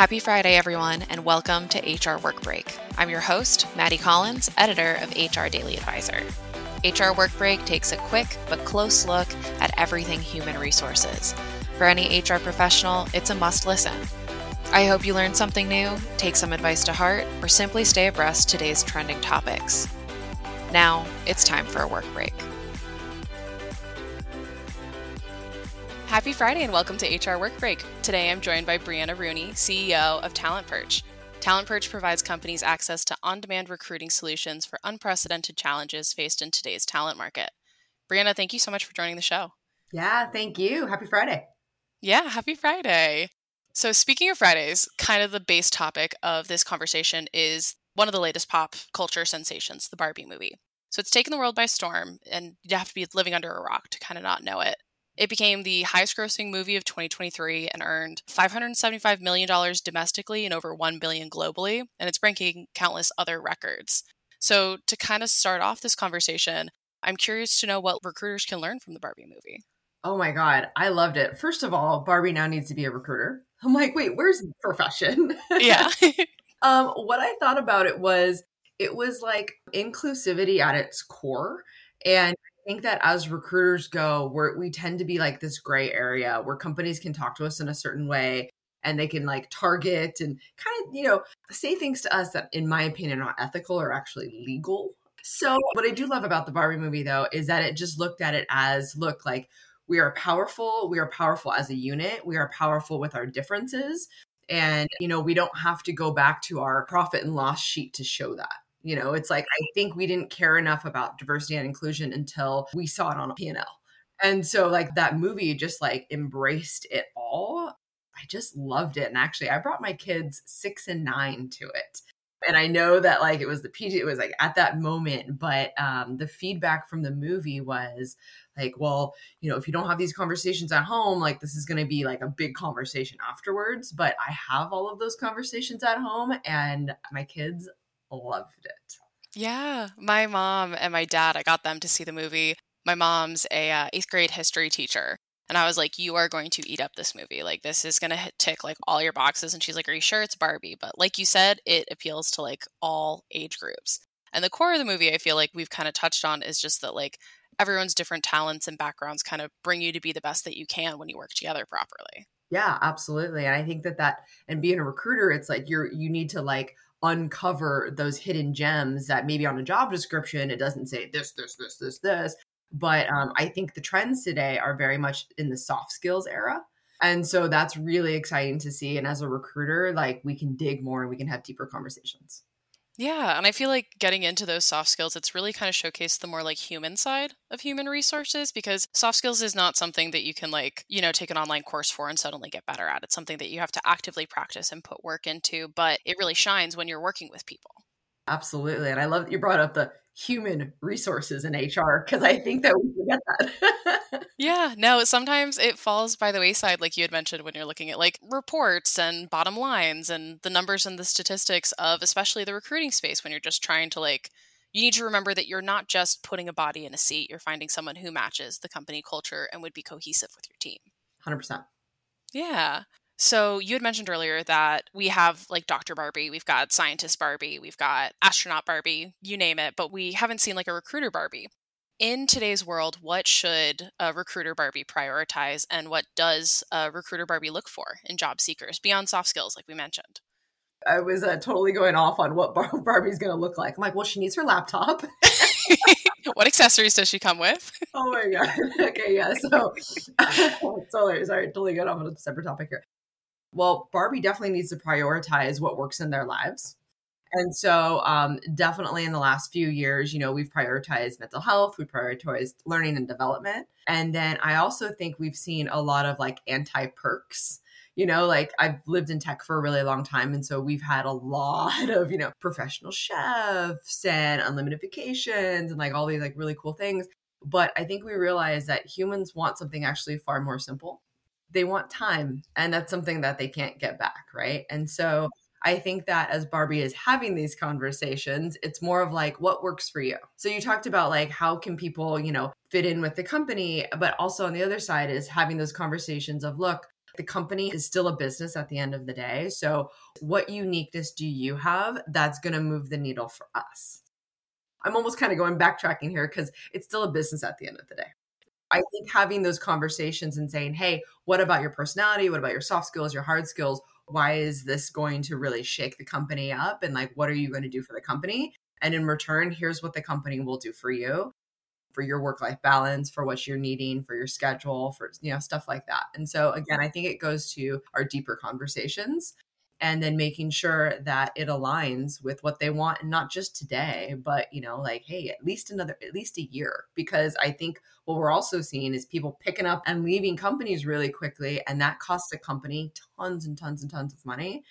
Happy Friday, everyone, and welcome to HR Work Break. I'm your host, Maddie Collins, editor of HR Daily Advisor. HR Work Break takes a quick but close look at everything human resources. For any HR professional, it's a must listen. I hope you learned something new, take some advice to heart, or simply stay abreast today's trending topics. Now, it's time for a work break. Happy Friday and welcome to HR Work Break. Today I'm joined by Brianna Rooney, CEO of TalentPerch. TalentPerch provides companies access to on-demand recruiting solutions for unprecedented challenges faced in today's talent market. Brianna, thank you so much for joining the show. Yeah, thank you. Happy Friday. Yeah, happy Friday. So speaking of Fridays, kind of the base topic of this conversation is one of the latest pop culture sensations, the Barbie movie. So it's taken the world by storm, and you have to be living under a rock to kind of not know it. It became the highest grossing movie of 2023 and earned $575 million domestically and over $1 billion globally, and it's breaking countless other records. So to kind of start off this conversation, I'm curious to know what recruiters can learn from the Barbie movie. Oh my God, I loved it. First of all, Barbie now needs to be a recruiter. I'm like, wait, where's the profession? Yeah. What I thought about it was like inclusivity at its core. And I think that as recruiters go, we tend to be like this gray area where companies can talk to us in a certain way and they can like target and kind of, say things to us that, in my opinion, are not ethical or actually legal. So what I do love about the Barbie movie, though, is that it just looked at it as, look, like we are powerful. We are powerful as a unit. We are powerful with our differences. And, we don't have to go back to our profit and loss sheet to show that. It's like, I think we didn't care enough about diversity and inclusion until we saw it on a P&L. And so like that movie just like embraced it all. I just loved it. And actually I brought my kids 6 and 9 to it. And I know that like it was like at that moment, but the feedback from the movie was like, well, if you don't have these conversations at home, like this is going to be like a big conversation afterwards. But I have all of those conversations at home and my kids loved it. Yeah. My mom and my dad, I got them to see the movie. My mom's a 8th grade history teacher. And I was like, you are going to eat up this movie. Like this is going to tick like all your boxes. And she's like, are you sure it's Barbie? But like you said, it appeals to like all age groups. And the core of the movie, I feel like we've kind of touched on is just that like everyone's different talents and backgrounds kind of bring you to be the best that you can when you work together properly. Yeah, absolutely. And I think that and being a recruiter, it's like you need to like uncover those hidden gems that maybe on a job description, it doesn't say this. But I think the trends today are very much in the soft skills era. And so that's really exciting to see. And as a recruiter, like we can dig more and we can have deeper conversations. Yeah. And I feel like getting into those soft skills, it's really kind of showcased the more like human side of human resources, because soft skills is not something that you can like, take an online course for and suddenly get better at. It's something that you have to actively practice and put work into, but it really shines when you're working with people. Absolutely. And I love that you brought up the human resources in HR, because I think that we forget that. Yeah, no, sometimes it falls by the wayside, like you had mentioned, when you're looking at like reports and bottom lines and the numbers and the statistics of especially the recruiting space when you're just trying to like, you need to remember that you're not just putting a body in a seat, you're finding someone who matches the company culture and would be cohesive with your team. 100%. Yeah. So you had mentioned earlier that we have like Dr. Barbie, we've got Scientist Barbie, we've got Astronaut Barbie, you name it, but we haven't seen like a Recruiter Barbie. In today's world, what should a Recruiter Barbie prioritize and what does a Recruiter Barbie look for in job seekers beyond soft skills like we mentioned? I was totally going off on what Barbie's going to look like. I'm like, well, she needs her laptop. What accessories does she come with? Oh my God. Okay, yeah. So sorry, totally going off on a separate topic here. Well, Barbie definitely needs to prioritize what works in their lives. And so definitely in the last few years, we've prioritized mental health, we prioritized learning and development. And then I also think we've seen a lot of like anti-perks, like I've lived in tech for a really long time. And so we've had a lot of, professional chefs and unlimited vacations and like all these like really cool things. But I think we realize that humans want something actually far more simple. They want time, and that's something that they can't get back, right? And so I think that as Barbie is having these conversations, it's more of like, what works for you? So you talked about like, how can people, fit in with the company? But also on the other side is having those conversations of, look, the company is still a business at the end of the day. So what uniqueness do you have that's going to move the needle for us? I'm almost kind of going backtracking here because it's still a business at the end of the day. I think having those conversations and saying, hey, what about your personality? What about your soft skills, your hard skills? Why is this going to really shake the company up? And like, what are you going to do for the company? And in return, here's what the company will do for you, for your work-life balance, for what you're needing, for your schedule, for, you know, stuff like that. And so again, I think it goes to our deeper conversations and then making sure that it aligns with what they want, and not just today, but, you know, like, hey, at least a year, because I think what we're also seeing is people picking up and leaving companies really quickly. And that costs the company tons and tons and tons of money.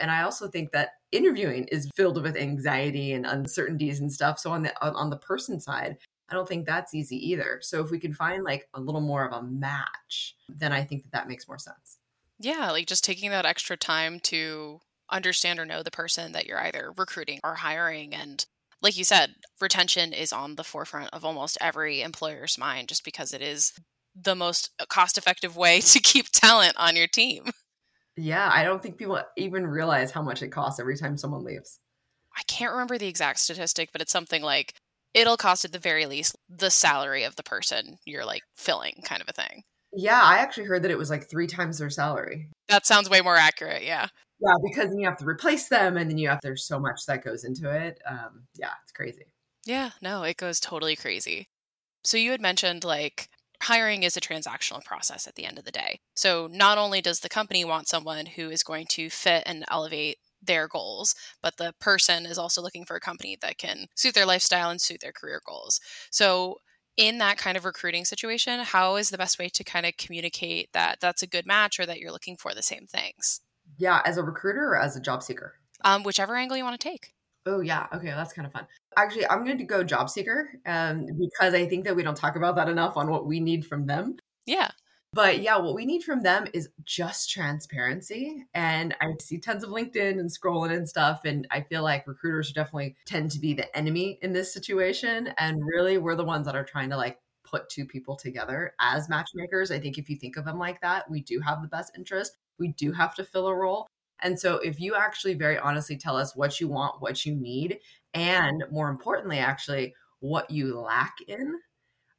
And I also think that interviewing is filled with anxiety and uncertainties and stuff. So on the person side, I don't think that's easy either. So if we can find like a little more of a match, then I think that makes more sense. Yeah, like just taking that extra time to understand or know the person that you're either recruiting or hiring. And like you said, retention is on the forefront of almost every employer's mind just because it is the most cost-effective way to keep talent on your team. Yeah, I don't think people even realize how much it costs every time someone leaves. I can't remember the exact statistic, but it's something like it'll cost at the very least the salary of the person you're like filling, kind of a thing. Yeah, I actually heard that it was like 3 times their salary. That sounds way more accurate, yeah. Yeah, because then you have to replace them and then there's so much that goes into it. Yeah, it's crazy. Yeah, no, it goes totally crazy. So you had mentioned like hiring is a transactional process at the end of the day. So not only does the company want someone who is going to fit and elevate their goals, but the person is also looking for a company that can suit their lifestyle and suit their career goals. So in that kind of recruiting situation, how is the best way to kind of communicate that that's a good match or that you're looking for the same things? Yeah, as a recruiter or as a job seeker? Whichever angle you want to take. Oh, yeah. Okay. That's kind of fun. Actually, I'm going to go job seeker because I think that we don't talk about that enough on what we need from them. Yeah. But yeah, what we need from them is just transparency. And I see tons of LinkedIn and scrolling and stuff. And I feel like recruiters definitely tend to be the enemy in this situation. And really, we're the ones that are trying to like put two people together as matchmakers. I think if you think of them like that, we do have the best interest. We do have to fill a role. And so if you actually very honestly tell us what you want, what you need, and more importantly, actually, what you lack in,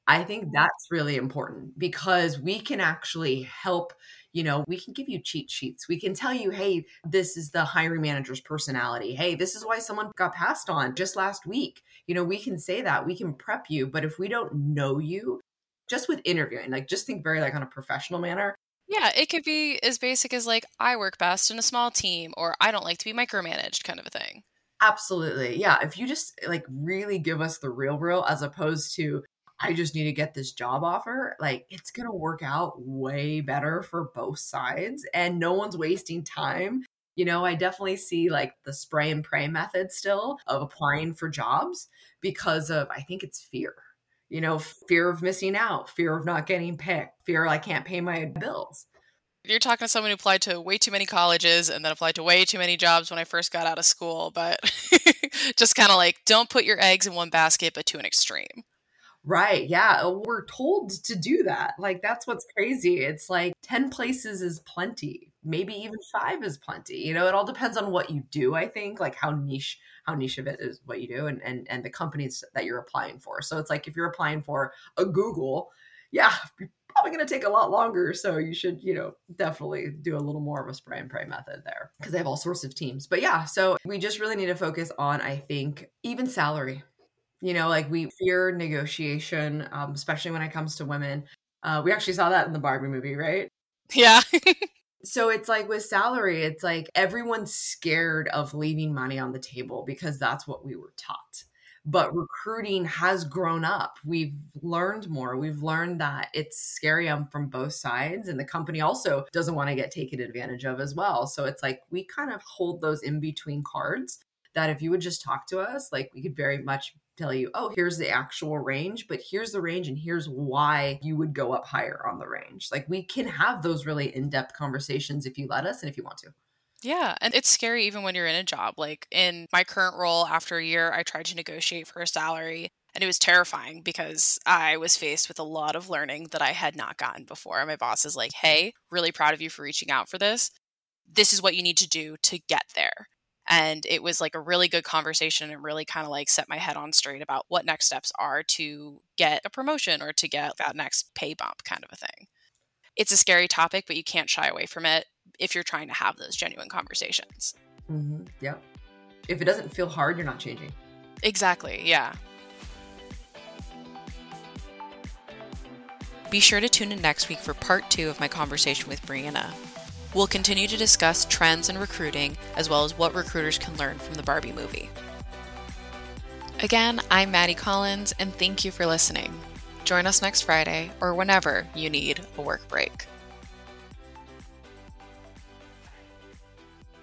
I think that's really important because we can actually help, you know, we can give you cheat sheets. We can tell you, hey, this is the hiring manager's personality. Hey, this is why someone got passed on just last week. You know, we can say that, we can prep you, but if we don't know you, just with interviewing, like just think very like on a professional manner. Yeah, it could be as basic as like, I work best in a small team, or I don't like to be micromanaged, kind of a thing. Absolutely. Yeah. If you just like really give us the real as opposed to, I just need to get this job offer, like it's going to work out way better for both sides and no one's wasting time. You know, I definitely see like the spray and pray method still of applying for jobs because of, I think it's fear, you know, fear of missing out, fear of not getting picked, fear I can't pay my bills. You're talking to someone who applied to way too many colleges and then applied to way too many jobs when I first got out of school, but just kind of like, don't put your eggs in one basket, but to an extreme. Right. Yeah. We're told to do that. Like, that's what's crazy. It's like 10 places is plenty. Maybe even 5 is plenty. You know, it all depends on what you do, I think, like how niche of it is what you do and the companies that you're applying for. So it's like, if you're applying for a Google, yeah, you're probably going to take a lot longer. So you should, you know, definitely do a little more of a spray and pray method there because they have all sorts of teams. But yeah, so we just really need to focus on, I think, even salary. You know, like we fear negotiation, especially when it comes to women. We actually saw that in the Barbie movie, right? Yeah. So it's like with salary, it's like everyone's scared of leaving money on the table because that's what we were taught. But recruiting has grown up. We've learned more. We've learned that it's scary from both sides. And the company also doesn't want to get taken advantage of as well. So it's like we kind of hold those in between cards that if you would just talk to us, like we could very much tell you, oh, here's the actual range, but here's the range and here's why you would go up higher on the range. Like we can have those really in-depth conversations if you let us and if you want to. Yeah. And it's scary even when you're in a job. Like in my current role after a year, I tried to negotiate for a salary And it was terrifying because I was faced with a lot of learning that I had not gotten before. And my boss is like, hey, really proud of you for reaching out for this. This is what you need to do to get there. And it was like a really good conversation and really kind of like set my head on straight about what next steps are to get a promotion or to get that next pay bump kind of a thing. It's a scary topic, but you can't shy away from it if you're trying to have those genuine conversations. Mm-hmm. Yeah. If it doesn't feel hard, you're not changing. Exactly. Yeah. Be sure to tune in next week for part 2 of my conversation with Brianna. We'll continue to discuss trends in recruiting, as well as what recruiters can learn from the Barbie movie. Again, I'm Maddie Collins, and thank you for listening. Join us next Friday or whenever you need a work break.